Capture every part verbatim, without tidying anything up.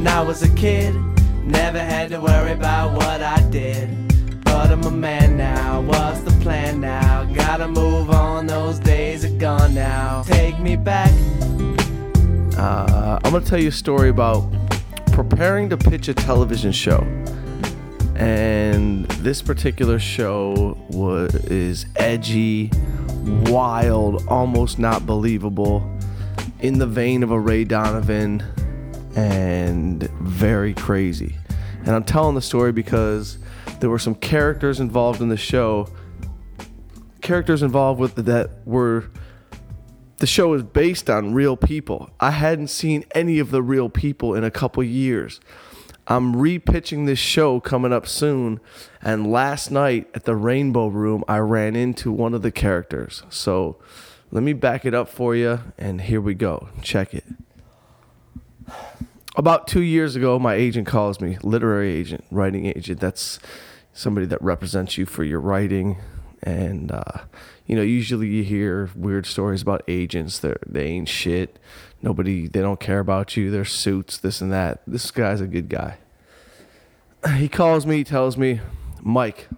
When I was a kid, never had to worry about what I did. But I'm a man now, what's the plan now? Gotta move on, those days are gone now. Take me back. Uh, I'm gonna tell you a story about preparing to pitch a television show. And this particular show was, is edgy, wild, almost not believable, in the vein of a Ray Donovan, and very crazy. And I'm telling the story because there were some characters involved in the show, characters involved with that were, the show is based on real people. I hadn't seen any of the real people in a couple years. I'm re-pitching this show coming up soon, and last night at the Rainbow Room, I ran into one of the characters. So let me back it up for you, and here we go. Check it. About two years ago, my agent calls me, literary agent, writing agent. That's somebody that represents you for your writing. And, uh, you know, usually you hear weird stories about agents. They're, they ain't shit. Nobody, they don't care about you. They're suits, this and that. This guy's a good guy. He calls me, tells me, Mike,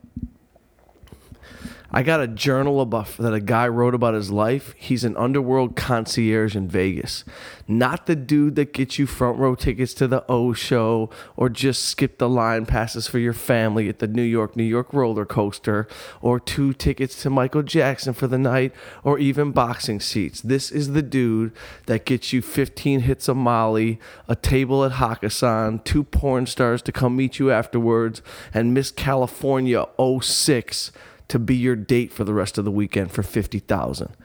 I got a journal about, that a guy wrote about his life. He's an underworld concierge in Vegas. Not the dude that gets you front row tickets to the O Show or just skip the line passes for your family at the New York New York roller coaster or two tickets to Michael Jackson for the night or even boxing seats. This is the dude that gets you fifteen hits of Molly, a table at Hakkasan, two porn stars to come meet you afterwards, and Miss California oh six to be your date for the rest of the weekend for fifty thousand dollars.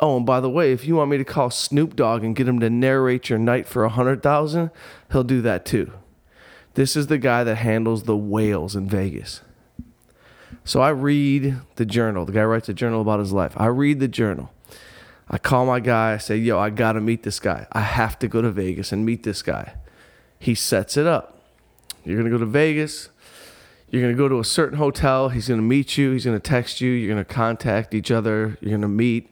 Oh, and by the way, if you want me to call Snoop Dogg and get him to narrate your night for one hundred thousand dollars, he'll do that too. This is the guy that handles the whales in Vegas. So I read the journal. The guy writes a journal about his life. I read the journal. I call my guy. I say, yo, I got to meet this guy. I have to go to Vegas and meet this guy. He sets it up. You're going to go to Vegas. You're going to go to a certain hotel. He's going to meet you. He's going to text you. You're going to contact each other. You're going to meet,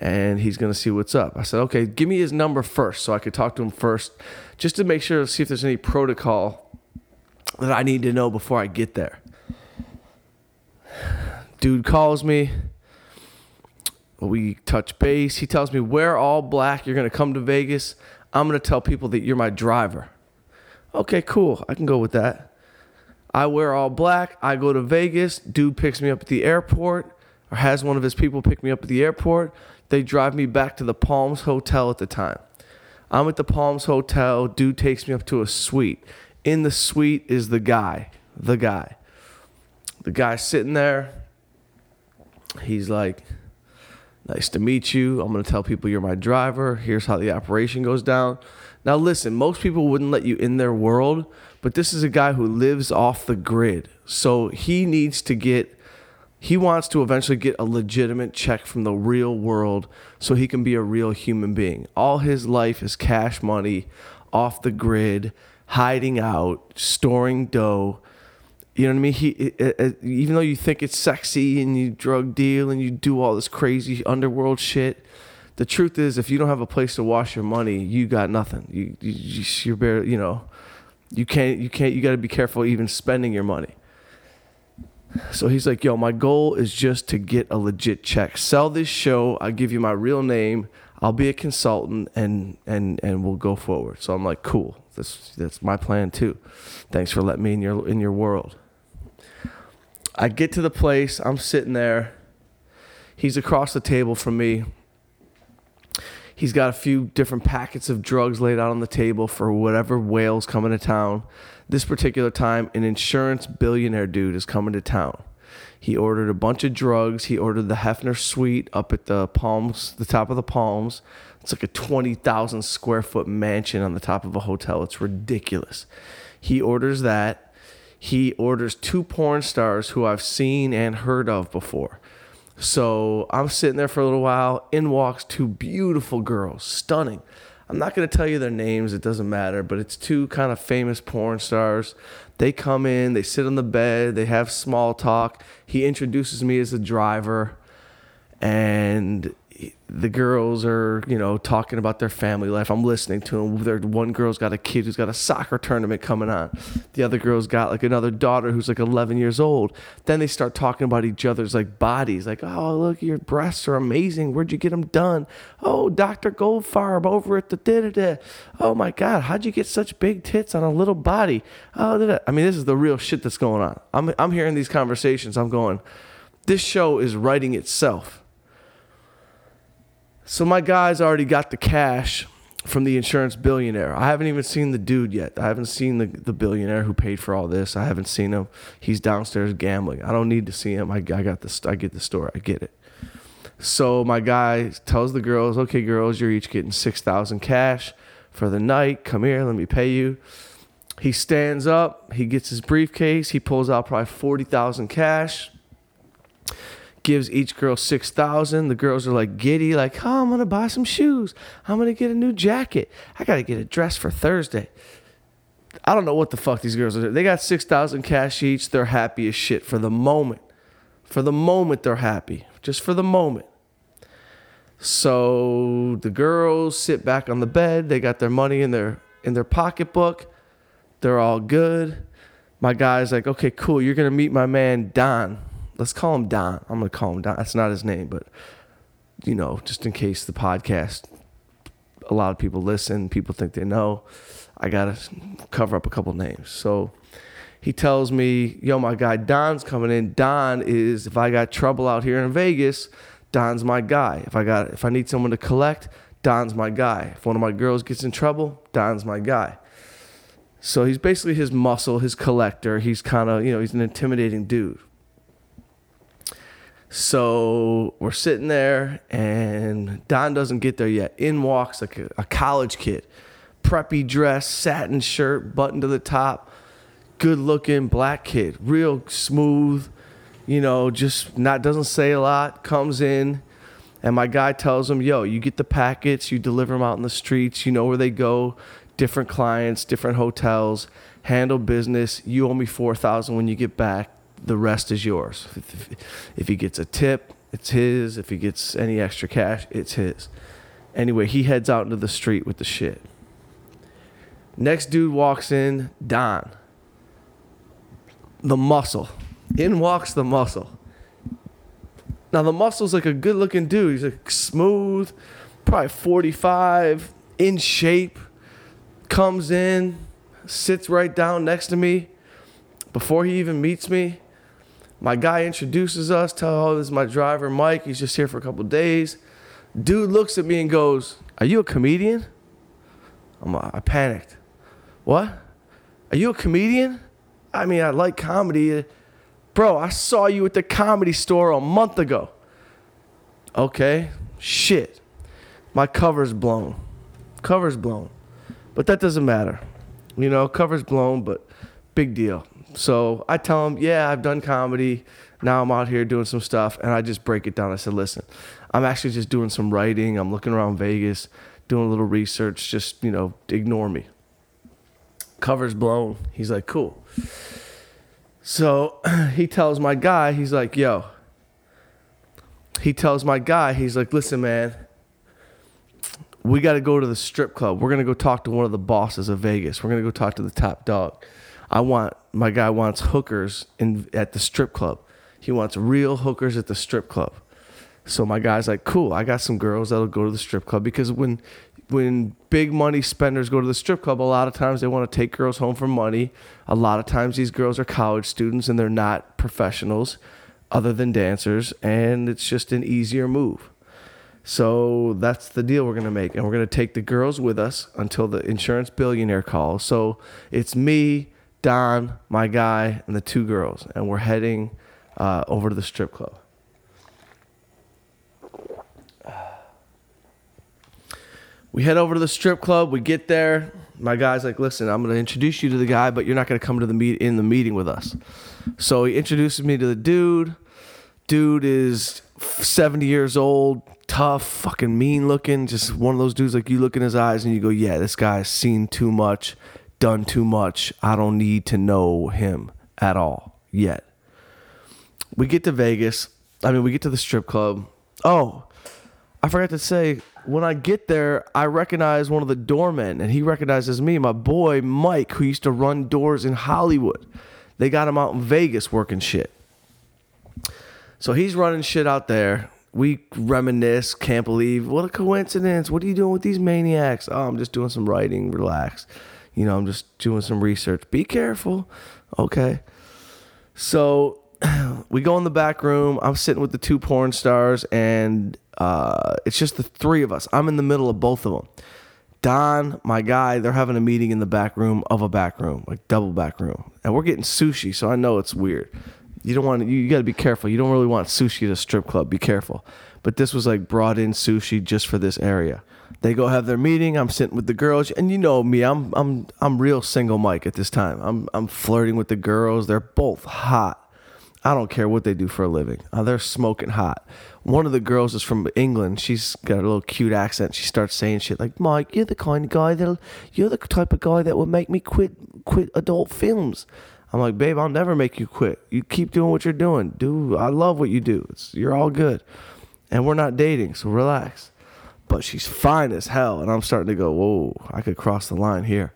and he's going to see what's up. I said, okay, give me his number first so I could talk to him first just to make sure to see if there's any protocol that I need to know before I get there. Dude calls me. We touch base. He tells me, wear all black. You're going to come to Vegas. I'm going to tell people that you're my driver. Okay, cool. I can go with that. I wear all black. I go to Vegas. Dude picks me up at the airport, or has one of his people pick me up at the airport. They drive me back to the Palms Hotel at the time. I'm at the Palms Hotel. Dude takes me up to a suite. In the suite is the guy. The guy. The guy's sitting there. He's like, nice to meet you. I'm going to tell people you're my driver. Here's how the operation goes down. Now listen, most people wouldn't let you in their world, but this is a guy who lives off the grid. So he needs to get, he wants to eventually get a legitimate check from the real world so he can be a real human being. All his life is cash money, off the grid, hiding out, storing dough. You know what I mean? He, it, it, even though you think it's sexy and you drug deal and you do all this crazy underworld shit, the truth is, if you don't have a place to wash your money, you got nothing. You, you you're barely, you know, you can't, you can't, you got to be careful even spending your money. So he's like, yo, my goal is just to get a legit check. Sell this show. I'll give you my real name. I'll be a consultant, and and and we'll go forward. So I'm like, cool. That's that's my plan too. Thanks for letting me in your in your world. I get to the place. I'm sitting there. He's across the table from me. He's got a few different packets of drugs laid out on the table for whatever whale's coming to town. This particular time, an insurance billionaire dude is coming to town. He ordered a bunch of drugs. He ordered the Hefner Suite up at the Palms, the top of the Palms. It's like a twenty thousand square foot mansion on the top of a hotel. It's ridiculous. He orders that. He orders two porn stars who I've seen and heard of before. So I'm sitting there for a little while. In walks two beautiful girls. Stunning. I'm not going to tell you their names. It doesn't matter. But it's two kind of famous porn stars. They come in. They sit on the bed. They have small talk. He introduces me as a driver. And the girls are, you know, talking about their family life. I'm listening to them. Their one girl's got a kid who's got a soccer tournament coming on. The other girl's got like another daughter who's like eleven years old. Then they start talking about each other's like bodies. Like, oh, look, your breasts are amazing. Where'd you get them done? Oh, Doctor Goldfarb over at the da-da-da. Oh my God, how'd you get such big tits on a little body? Oh, da-da. I mean, this is the real shit that's going on. I'm I'm hearing these conversations. I'm going, this show is writing itself. So my guy's already got the cash from the insurance billionaire. I haven't even seen the dude yet. I haven't seen the, the billionaire who paid for all this. I haven't seen him. He's downstairs gambling. I don't need to see him. I, I got the I get the story. I get it. So my guy tells the girls, okay, girls, you're each getting six thousand dollars cash for the night. Come here. Let me pay you. He stands up. He gets his briefcase. He pulls out probably forty thousand dollars cash. Gives each girl six thousand. The girls are like giddy, like, oh, I'm going to buy some shoes. I'm going to get a new jacket. I got to get a dress for Thursday. I don't know what the fuck these girls are doing. They got six thousand cash each. They're happy as shit for the moment. For the moment, they're happy. Just for the moment. So the girls sit back on the bed. They got their money in their in their pocketbook. They're all good. My guy's like, okay, cool. You're going to meet my man, Don. Let's call him Don. I'm going to call him Don. That's not his name, but, you know, just in case the podcast, a lot of people listen, people think they know, I got to cover up a couple names. So he tells me, yo, my guy Don's coming in. Don is, if I got trouble out here in Vegas, Don's my guy. If I got, if I need someone to collect, Don's my guy. If one of my girls gets in trouble, Don's my guy. So he's basically his muscle, his collector. He's kind of, you know, he's an intimidating dude. So we're sitting there, and Don doesn't get there yet. In walks like a, a college kid, preppy dress, satin shirt, button to the top, good-looking black kid, real smooth, you know, just not doesn't say a lot. Comes in, and my guy tells him, "Yo, you get the packets, you deliver them out in the streets. You know where they go, different clients, different hotels. Handle business. You owe me four thousand dollars when you get back. The rest is yours. If, if, if he gets a tip, it's his. If he gets any extra cash, it's his." Anyway, he heads out into the street with the shit. Next dude walks in, Don. The muscle. In walks the muscle. Now, the muscle's like a good-looking dude. He's like smooth, probably forty-five, in shape. Comes in, sits right down next to me. Before he even meets me, my guy introduces us, tells, oh, this is my driver, Mike. He's just here for a couple of days. Dude looks at me and goes, are you a comedian? I'm, I panicked. What? Are you a comedian? I mean, I like comedy. Bro, I saw you at the Comedy Store a month ago. Okay, shit. My cover's blown. Cover's blown. But that doesn't matter. You know, cover's blown, but big deal. So I tell him, yeah, I've done comedy. Now I'm out here doing some stuff. And I just break it down. I said, listen, I'm actually just doing some writing. I'm looking around Vegas, doing a little research. Just, you know, ignore me. Cover's blown. He's like, cool. So he tells my guy, he's like, yo. He tells my guy, he's like, listen, man, we got to go to the strip club. We're going to go talk to one of the bosses of Vegas. We're going to go talk to the top dog. I want, my guy wants hookers in at the strip club. He wants real hookers at the strip club. So my guy's like, cool, I got some girls that'll go to the strip club. Because when when big money spenders go to the strip club, a lot of times they want to take girls home for money. A lot of times these girls are college students and they're not professionals other than dancers. And it's just an easier move. So that's the deal we're going to make. And we're going to take the girls with us until the insurance billionaire calls. So it's me, Don, my guy, and the two girls, and we're heading uh, over to the strip club. We head over to the strip club. We get there. My guy's like, listen, I'm going to introduce you to the guy, but you're not going to come to the meet in the meeting with us. So he introduces me to the dude. Dude is seventy years old, tough, fucking mean looking, just one of those dudes like you look in his eyes and you go, yeah, this guy's seen too much, done too much. I don't need to know him at all yet. We get to Vegas. I mean, we get to the strip club. Oh, I I forgot to say, when I get there, I recognize one of the doormen, and he recognizes me, my boy Mike, who used to run doors in Hollywood. They got him out in Vegas working shit. So he's running shit out there. We reminisce, can't believe, what a coincidence. What are you doing with these maniacs? Oh, I'm just doing some writing, relax. You know, I'm just doing some research. Be careful. Okay. So we go in the back room. I'm sitting with the two porn stars, and uh, it's just the three of us. I'm in the middle of both of them. Don, my guy, they're having a meeting in the back room of a back room, like double back room. And we're getting sushi, so I know it's weird. You don't want to, you, you got to be careful. You don't really want sushi at a strip club. Be careful. But this was like brought in sushi just for this area. They go have their meeting. I'm sitting with the girls, and you know me. I'm I'm I'm real single Mike at this time. I'm I'm flirting with the girls. They're both hot. I don't care what they do for a living. Uh, they're smoking hot. One of the girls is from England. She's got a little cute accent. She starts saying shit like, "Mike, you're the kind of guy that'll, you're the type of guy that would make me quit quit adult films." I'm like, babe, I'll never make you quit. You keep doing what you're doing. Dude, I love what you do. It's, you're all good. And we're not dating, so relax. But she's fine as hell. And I'm starting to go, whoa, I could cross the line here.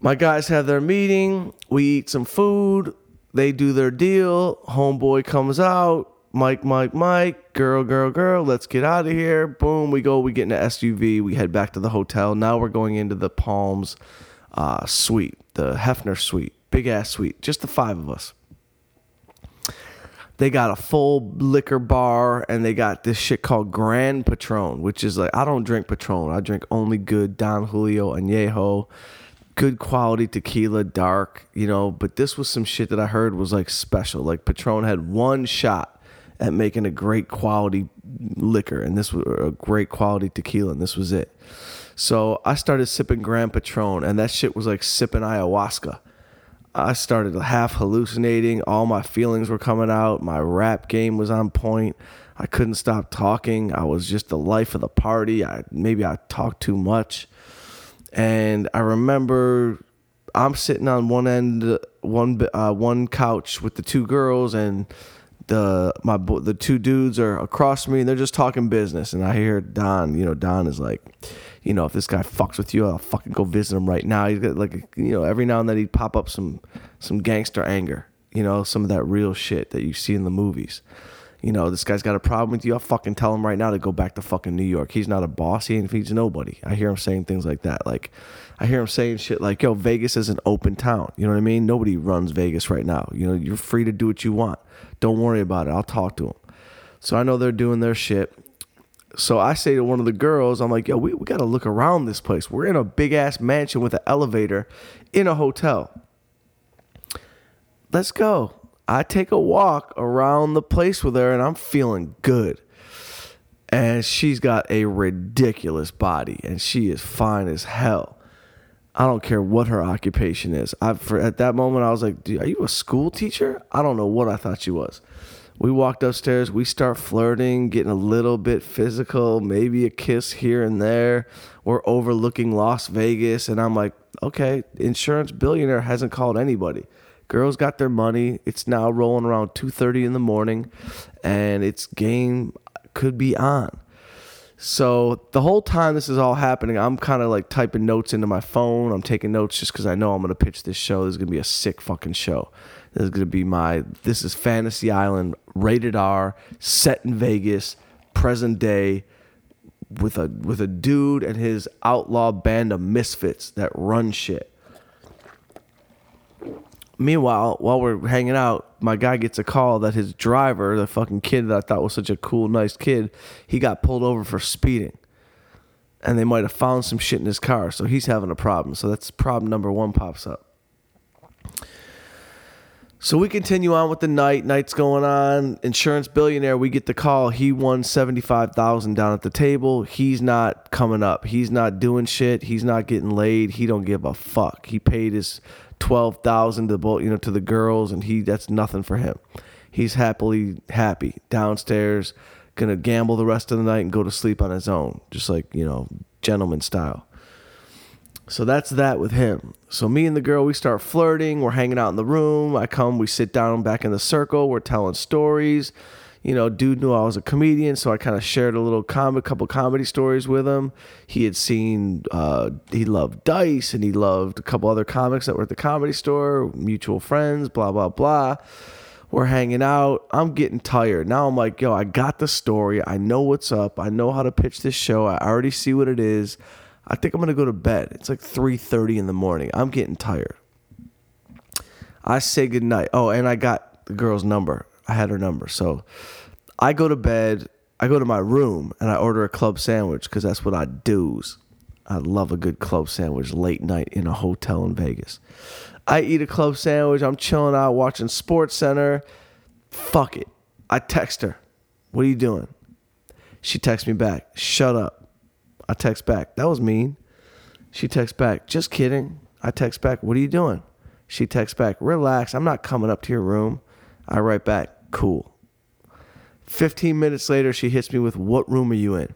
My guys have their meeting. We eat some food. They do their deal. Homeboy comes out. Mike, Mike, Mike. Girl, girl, girl. Let's get out of here. Boom, we go. We get in an S U V. We head back to the hotel. Now we're going into the Palms uh, Suite, the Hefner Suite. Big ass suite, just the five of us. They got a full liquor bar, and they got this shit called Grand Patron, which is like, I don't drink Patron. I drink only good Don Julio Añejo, good quality tequila, dark, you know. But this was some shit that I heard was like special. Like Patron had one shot at making a great quality liquor, and this was a great quality tequila, and this was it. So I started sipping Grand Patron, and that shit was like sipping ayahuasca. I started half hallucinating. All my feelings were coming out. My rap game was on point. I couldn't stop talking. I was just the life of the party. I maybe I talked too much. And I remember I'm sitting on one end, one uh, one couch with the two girls, and the my the two dudes are across me, and they're just talking business. And I hear Don. You know, Don is like, you know, if this guy fucks with you, I'll fucking go visit him right now. He's got like, you know, every now and then he'd pop up some, some gangster anger, you know, some of that real shit that you see in the movies. You know, this guy's got a problem with you. I'll fucking tell him right now to go back to fucking New York. He's not a boss. He ain't feeds nobody. I hear him saying things like that. Like, I hear him saying shit like, yo, Vegas is an open town. You know what I mean? Nobody runs Vegas right now. You know, you're free to do what you want. Don't worry about it. I'll talk to him. So I know they're doing their shit. So I say to one of the girls, I'm like, yo, we, we got to look around this place. We're in a big-ass mansion with an elevator in a hotel. Let's go. I take a walk around the place with her, and I'm feeling good. And she's got a ridiculous body, and she is fine as hell. I don't care what her occupation is. I, for, at that moment, I was like, dude, are you a school teacher? I don't know what I thought she was. We walked upstairs. We start flirting, getting a little bit physical, maybe a kiss here and there. We're overlooking Las Vegas, and I'm like, okay, insurance billionaire hasn't called anybody. Girls got their money. It's now rolling around two thirty in the morning, and it's game could be on. So the whole time this is all happening, I'm kind of like typing notes into my phone. I'm taking notes just because I know I'm going to pitch this show. This is going to be a sick fucking show. This is going to be my, this is Fantasy Island, rated R, set in Vegas, present day, with a with a dude and his outlaw band of misfits that run shit. Meanwhile, while we're hanging out, my guy gets a call that his driver, the fucking kid that I thought was such a cool, nice kid, he got pulled over for speeding. And they might have found some shit in his car, so he's having a problem. So that's problem number one pops up. So we continue on with the night. Night's going on. Insurance billionaire, we get the call. He won seventy-five thousand dollars down at the table. He's not coming up. He's not doing shit. He's not getting laid. He don't give a fuck. He paid his twelve thousand dollars to both, you know, to the girls, and he that's nothing for him. He's happily happy downstairs, going to gamble the rest of the night and go to sleep on his own, just like, you know, gentleman style. So that's that with him. So me and the girl, we start flirting. We're hanging out in the room. I come, we sit down back in the circle. We're telling stories. you know, dude knew I was a comedian, so I kind of shared a little comic, couple comedy stories with him. He had seen, uh, he loved Dice, and he loved a couple other comics that were at the Comedy Store, mutual friends, blah, blah, blah. We're hanging out. I'm getting tired. Now I'm like, yo, I got the story. I know what's up. I know how to pitch this show. I already see what it is. I think I'm going to go to bed. It's like three thirty in the morning. I'm getting tired. I say goodnight. Oh, and I got the girl's number. I had her number. So I go to bed. I go to my room, and I order a club sandwich because that's what I do's. I love a good club sandwich late night in a hotel in Vegas. I eat a club sandwich. I'm chilling out watching Sports Center. Fuck it. I text her. What are you doing? She texts me back. Shut up. I text back. That was mean. She texts back. Just kidding. I text back. What are you doing? She texts back. Relax. I'm not coming up to your room. I write back. Cool. fifteen minutes later, she hits me with, what room are you in?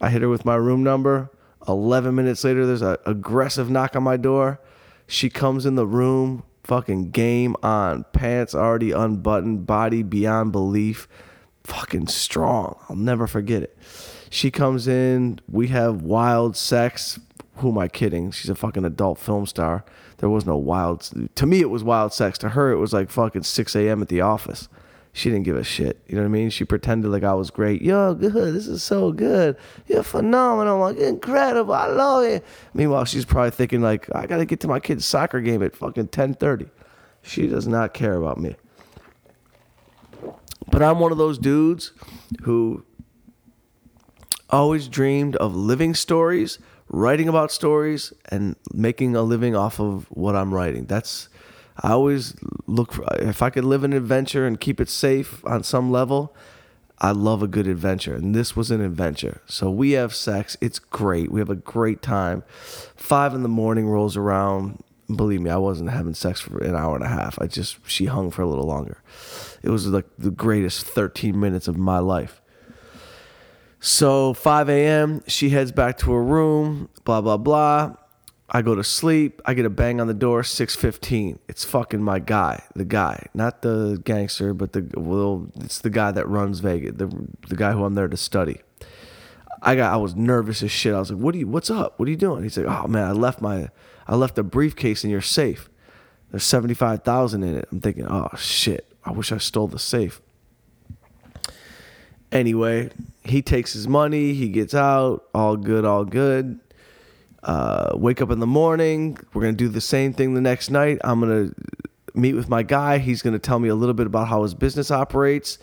I hit her with my room number. eleven minutes later, there's an aggressive knock on my door. She comes in the room, fucking game on, pants already unbuttoned, body beyond belief, fucking strong. I'll never forget it. She comes in, we have wild sex. Who am I kidding? She's a fucking adult film star. There was no wild, to me it was wild sex. To her it was like fucking six a.m. at the office. She didn't give a shit. You know what I mean? She pretended like I was great. Yo, good. This is so good. You're phenomenal. Like, incredible. I love it. Meanwhile, she's probably thinking like, I got to get to my kid's soccer game at fucking ten thirty. She does not care about me. But I'm one of those dudes who always dreamed of living stories, writing about stories, and making a living off of what I'm writing. That's... I always look for, if I could live an adventure and keep it safe on some level, I love a good adventure. And this was an adventure. So we have sex. It's great. We have a great time. Five in the morning rolls around. Believe me, I wasn't having sex for an hour and a half. I just, she hung for a little longer. It was like the greatest thirteen minutes of my life. So five a.m., she heads back to her room, blah, blah, blah. I go to sleep. I get a bang on the door, six fifteen. It's fucking my guy, the guy. Not the gangster, but the well, it's the guy that runs Vegas, the the guy who I'm there to study. I got I was nervous as shit. I was like, "What do you what's up? What are you doing?" He's like, "Oh man, I left my I left a briefcase in your safe. There's seventy-five thousand in it." I'm thinking, "Oh shit. I wish I stole the safe." Anyway, he takes his money, he gets out, all good, all good. Uh, wake up in the morning. We're going to do the same thing the next night. I'm going to meet with my guy. He's going to tell me a little bit about how his business operates.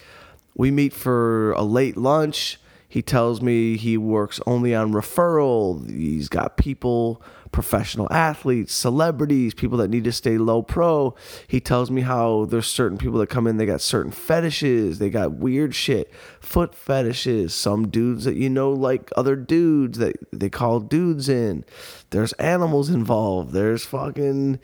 We meet for a late lunch. He tells me he works only on referral. He's got people, professional athletes, celebrities, people that need to stay low pro. He tells me how there's certain people that come in, they got certain fetishes, they got weird shit, foot fetishes, some dudes that you know like other dudes that they call dudes in. There's animals involved. There's fucking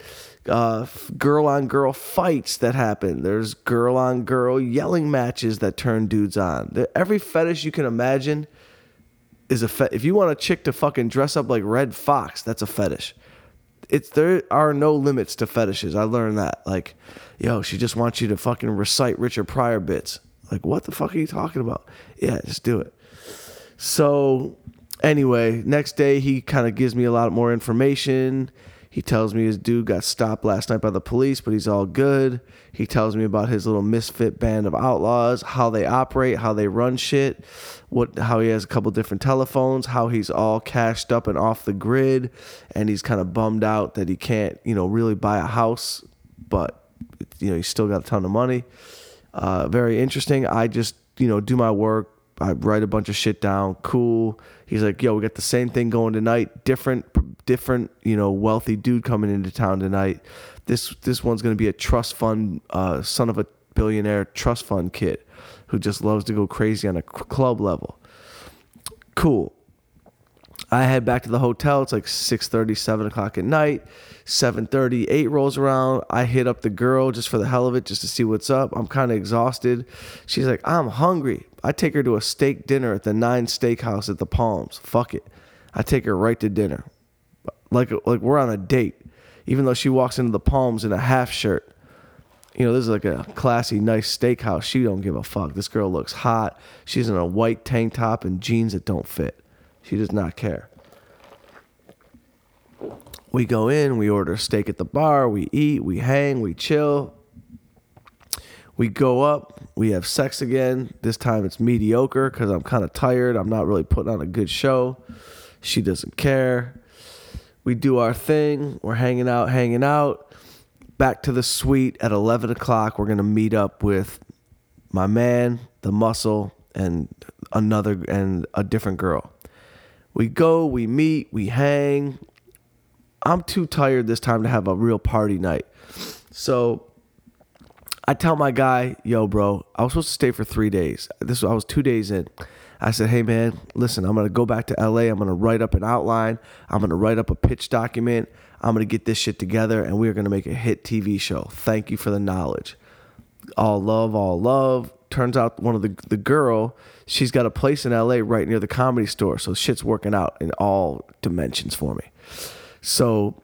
uh, girl-on-girl fights that happen. There's girl-on-girl yelling matches that turn dudes on. Every fetish you can imagine is a fet- if you want a chick to fucking dress up like Red Fox, that's a fetish. It's there are no limits to fetishes. I learned that. Like, yo, she just wants you to fucking recite Richard Pryor bits. Like, what the fuck are you talking about? Yeah, just do it. So anyway, next day he kind of gives me a lot more information. He tells me his dude got stopped last night by the police, but he's all good. He tells me about his little misfit band of outlaws, how they operate, how they run shit, what, how he has a couple different telephones, how he's all cashed up and off the grid, and he's kind of bummed out that he can't, you know, really buy a house, but, you know, he's still got a ton of money. Uh, very interesting. I just, you know, do my work. I write a bunch of shit down. Cool. He's like, yo, we got the same thing going tonight. Different, different, you know, wealthy dude coming into town tonight. This this one's going to be a trust fund, uh, son of a billionaire trust fund kid who just loves to go crazy on a club level. Cool. I head back to the hotel. It's like six thirty, seven o'clock at night. seven thirty, eight rolls around. I hit up the girl just for the hell of it, just to see what's up. I'm kind of exhausted. She's like, I'm hungry. I take her to a steak dinner at the Nine Steakhouse at the Palms. Fuck it. I take her right to dinner. Like, like we're on a date, even though she walks into the Palms in a half shirt. you know, this is like a classy, nice steakhouse. She don't give a fuck. This girl looks hot. She's in a white tank top and jeans that don't fit. She does not care. We go in, we order steak at the bar, we eat, we hang, we chill. We go up, we have sex again. This time it's mediocre because I'm kind of tired. I'm not really putting on a good show. She doesn't care. We do our thing. We're hanging out, hanging out. Back to the suite at eleven o'clock. We're going to meet up with my man, the muscle, and another and a different girl. We go, we meet, we hang. I'm too tired this time to have a real party night. So I tell my guy, yo, bro, I was supposed to stay for three days. This I was two days in. I said, hey, man, listen, I'm going to go back to L A. I'm going to write up an outline. I'm going to write up a pitch document. I'm going to get this shit together, and we are going to make a hit T V show. Thank you for the knowledge. All love, all love. Turns out one of the the girl, she's got a place in L A right near the Comedy Store, so shit's working out in all dimensions for me. So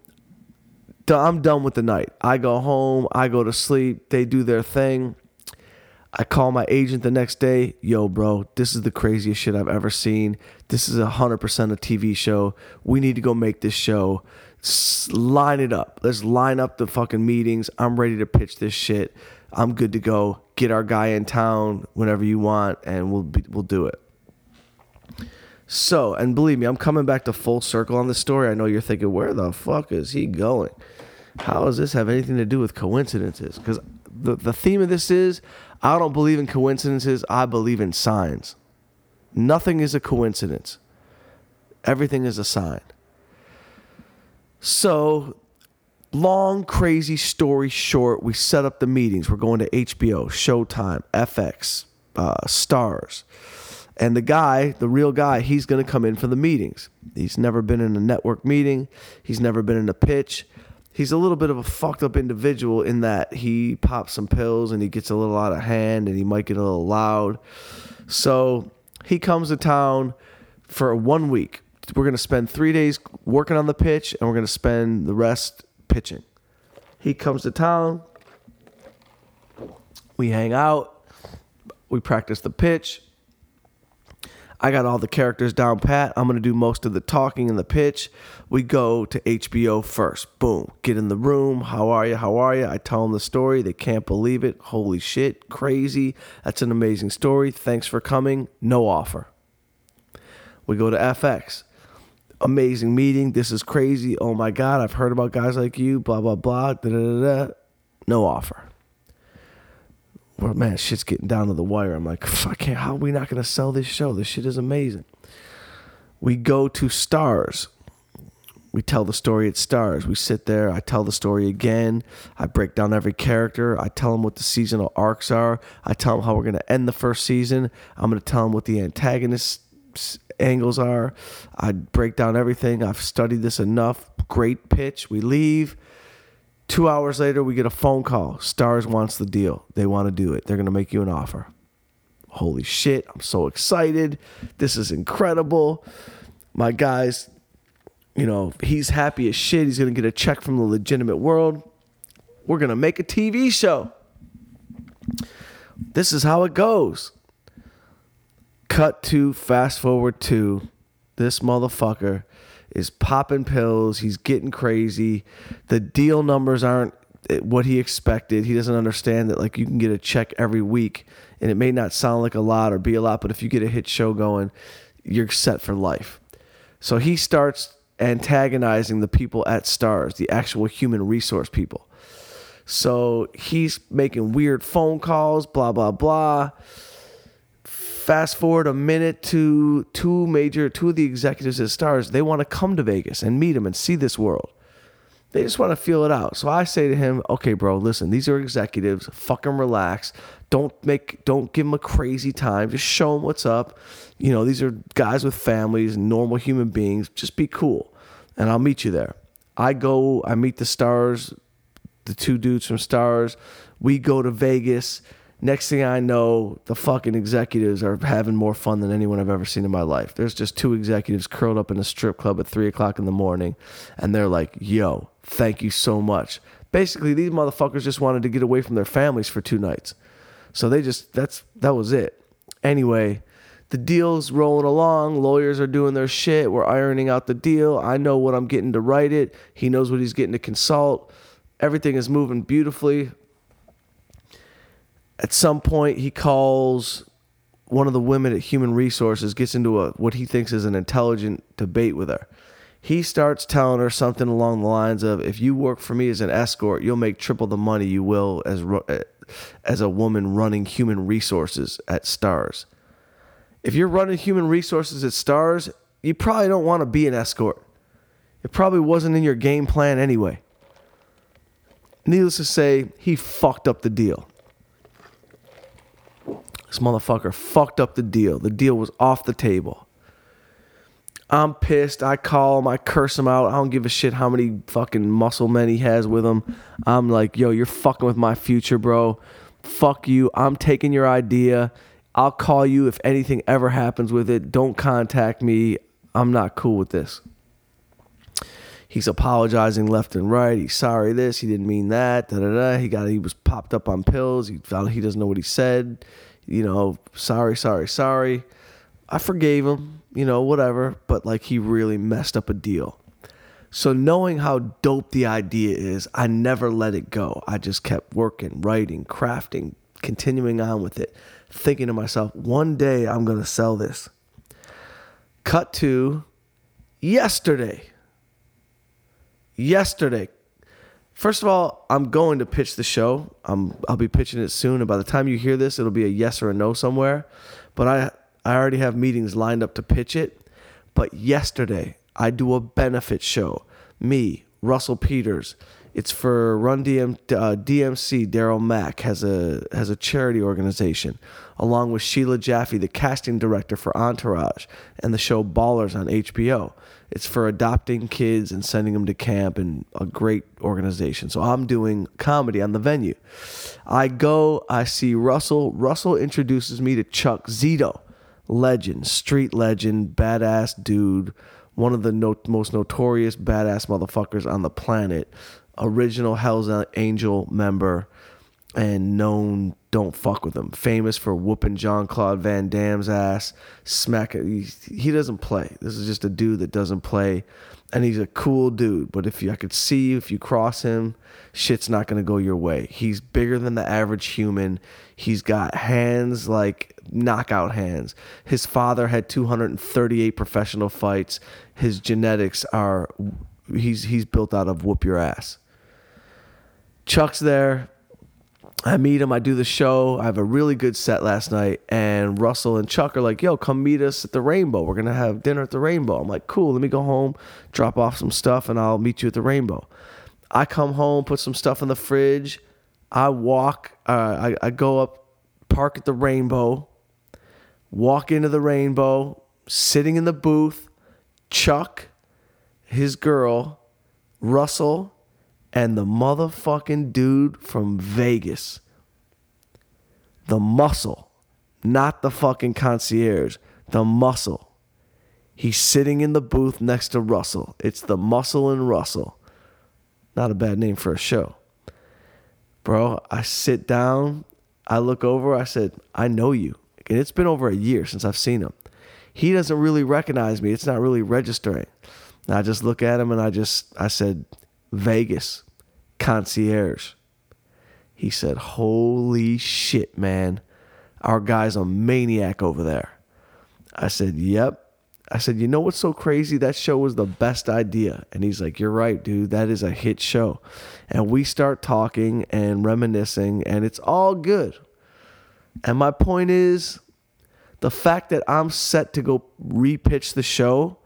I'm done with the night. I go home. I go to sleep. They do their thing. I call my agent the next day. Yo, bro, this is the craziest shit I've ever seen. This is one hundred percent a T V show. We need to go make this show. Line it up. Let's line up the fucking meetings. I'm ready to pitch this shit. I'm good to go. Get our guy in town whenever you want, and we'll be, we'll do it. So, and believe me, I'm coming back to full circle on this story. I know you're thinking, where the fuck is he going? How does this have anything to do with coincidences? Because the, the theme of this is, I don't believe in coincidences. I believe in signs. Nothing is a coincidence. Everything is a sign. So, long, crazy story short, we set up the meetings. We're going to H B O, Showtime, F X, uh, STARS. And the guy, the real guy, he's going to come in for the meetings. He's never been in a network meeting. He's never been in a pitch. He's a little bit of a fucked up individual in that he pops some pills and he gets a little out of hand and he might get a little loud. So, he comes to town for one week. We're going to spend three days working on the pitch, and we're going to spend the rest pitching. He comes to town. We hang out. We practice the pitch. I got all the characters down pat. I'm going to do most of the talking and the pitch. We go to H B O first. Boom. Get in the room. How are you? How are you? I tell them the story. They can't believe it. Holy shit. Crazy. That's an amazing story. Thanks for coming. No offer. We go to F X. Amazing meeting. This is crazy. Oh my God, I've heard about guys like you. Blah, blah, blah. Da, da, da, da. No offer. Well, man, shit's getting down to the wire. I'm like, I can't. How are we not going to sell this show? This shit is amazing. We go to Stars. We tell the story at Stars. We sit there. I tell the story again. I break down every character. I tell them what the seasonal arcs are. I tell them how we're going to end the first season. I'm going to tell them what the antagonists angles are. I break down everything. I've studied this enough. Great pitch. We leave. Two hours later, we get a phone call. Stars wants the deal. They want to do it. They're going to make you an offer. Holy shit. I'm so excited. This is incredible. My guy's, you know, he's happy as shit. He's going to get a check from the legitimate world. We're going to make a T V show. This is how it goes. Cut to, fast forward to, this motherfucker is popping pills. He's getting crazy. The deal numbers aren't what he expected. He doesn't understand that, like, you can get a check every week, and it may not sound like a lot or be a lot, but if you get a hit show going, you're set for life. So he starts antagonizing the people at Stars, the actual human resource people. So he's making weird phone calls, blah, blah, blah. Fast forward a minute to two major, two of the executives at Stars. They want to come to Vegas and meet him and see this world. They just want to feel it out. So I say to him, okay, bro, listen, these are executives. Fucking relax. Don't make, don't give them a crazy time. Just show them what's up. You know, these are guys with families, normal human beings. Just be cool. And I'll meet you there. I go, I meet the Stars, the two dudes from Stars. We go to Vegas. Next thing I know, the fucking executives are having more fun than anyone I've ever seen in my life. There's just two executives curled up in a strip club at three o'clock in the morning, and they're like, yo, thank you so much. basically these motherfuckers just wanted to get away from their families for two nights. So they just, that's, that was it. Anyway, the deal's rolling along. Lawyers are doing their shit. We're ironing out the deal. I know what I'm getting to write it. He knows what he's getting to consult. Everything is moving beautifully. At some point, he calls one of the women at Human Resources, gets into a what he thinks is an intelligent debate with her. He starts telling her something along the lines of, if you work for me as an escort, you'll make triple the money you will as as a woman running Human Resources at STARS. If you're running Human Resources at STARS, you probably don't want to be an escort. It probably wasn't in your game plan anyway. Needless to say, he fucked up the deal. This motherfucker fucked up the deal. The deal was off the table. I'm pissed. I call him. I curse him out. I don't give a shit how many fucking muscle men he has with him. I'm like, yo, you're fucking with my future, bro. Fuck you. I'm taking your idea. I'll call you if anything ever happens with it. Don't contact me. I'm not cool with this. He's apologizing left and right. He's sorry this. He didn't mean that. Da, da, da. He got. He was popped up on pills. He he doesn't know what he said. You know, sorry, sorry, sorry. I forgave him, you know, whatever. But, like, he really messed up a deal. So knowing how dope the idea is, I never let it go. I just kept working, writing, crafting, continuing on with it, thinking to myself, one day I'm going to sell this. Cut to yesterday. Yesterday. First of all, I'm going to pitch the show. I'm, I'll be pitching it soon, and by the time you hear this, it'll be a yes or a no somewhere. But I, I already have meetings lined up to pitch it. But yesterday, I do a benefit show. Me, Russell Peters. It's for Run D M, uh, D M C. Daryl Mack has a has a charity organization, along with Sheila Jaffe, the casting director for Entourage, and the show Ballers on H B O. It's for adopting kids and sending them to camp, and a great organization. So I'm doing comedy on the venue. I go, I see Russell. Russell introduces me to Chuck Zito, legend, street legend, badass dude, one of the no- most notorious badass motherfuckers on the planet. Original Hell's Angel member and known don't fuck with him. Famous for whooping Jean-Claude Van Damme's ass, smacking. He, he doesn't play. This is just a dude that doesn't play, and he's a cool dude. But if you, I could see if you cross him, shit's not going to go your way. He's bigger than the average human. He's got hands like knockout hands. His father had two hundred thirty-eight professional fights. His genetics are, he's he's built out of whoop your ass. Chuck's there. I meet him. I do the show. I have a really good set last night. And Russell and Chuck are like, yo, come meet us at the Rainbow. We're going to have dinner at the Rainbow. I'm like, cool. Let me go home, drop off some stuff, and I'll meet you at the Rainbow. I come home, put some stuff in the fridge. I walk. Uh, I, I go up, park at the Rainbow, walk into the Rainbow, sitting in the booth, Chuck, his girl, Russell, and the motherfucking dude from Vegas. The muscle. Not the fucking concierge. The muscle. He's sitting in the booth next to Russell. It's the muscle and Russell. Not a bad name for a show. Bro, I sit down. I look over. I said, I know you. And it's been over a year since I've seen him. He doesn't really recognize me. It's not really registering. And I just look at him and I just, I said, Vegas, concierge. He said, holy shit, man. Our guy's a maniac over there. I said, yep. I said, you know what's so crazy? That show was the best idea. And he's like, you're right, dude. That is a hit show. And we start talking and reminiscing, and it's all good. And my point is, the fact that I'm set to go repitch the show,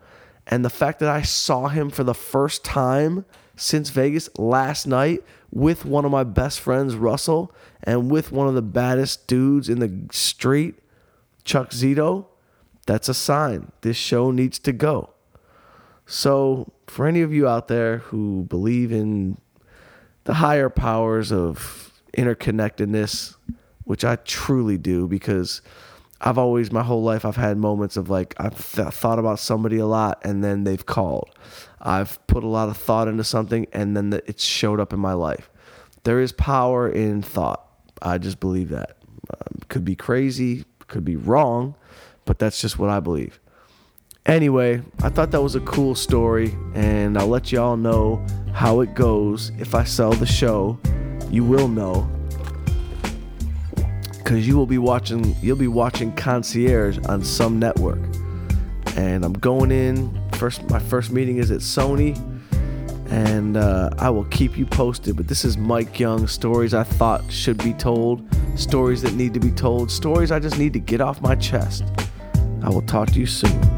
and the fact that I saw him for the first time since Vegas last night with one of my best friends, Russell, and with one of the baddest dudes in the street, Chuck Zito, that's a sign. This show needs to go. So for any of you out there who believe in the higher powers of interconnectedness, which I truly do, because I've always, my whole life, I've had moments of like, I've th- thought about somebody a lot, and then they've called. I've put a lot of thought into something, and then the, it showed up in my life. there is power in thought. I just believe that. Um, could be crazy, could be wrong, but that's just what I believe. Anyway, I thought that was a cool story, and I'll let y'all know how it goes. If I sell the show, you will know, because you will be watching, you'll be watching Concierge on some network. And I'm going in, first, my first meeting is at Sony, and uh, I will keep you posted. But this is Mike Young, stories I thought should be told, stories that need to be told, stories I just need to get off my chest. I will talk to you soon.